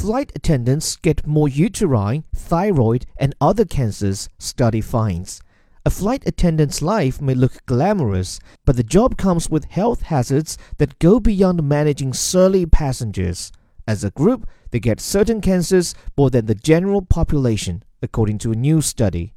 Flight attendants get more uterine, thyroid, and other cancers, study finds. A flight attendant's life may look glamorous, but the job comes with health hazards that go beyond managing surly passengers. As a group, they get certain cancers more than the general population, according to a new study.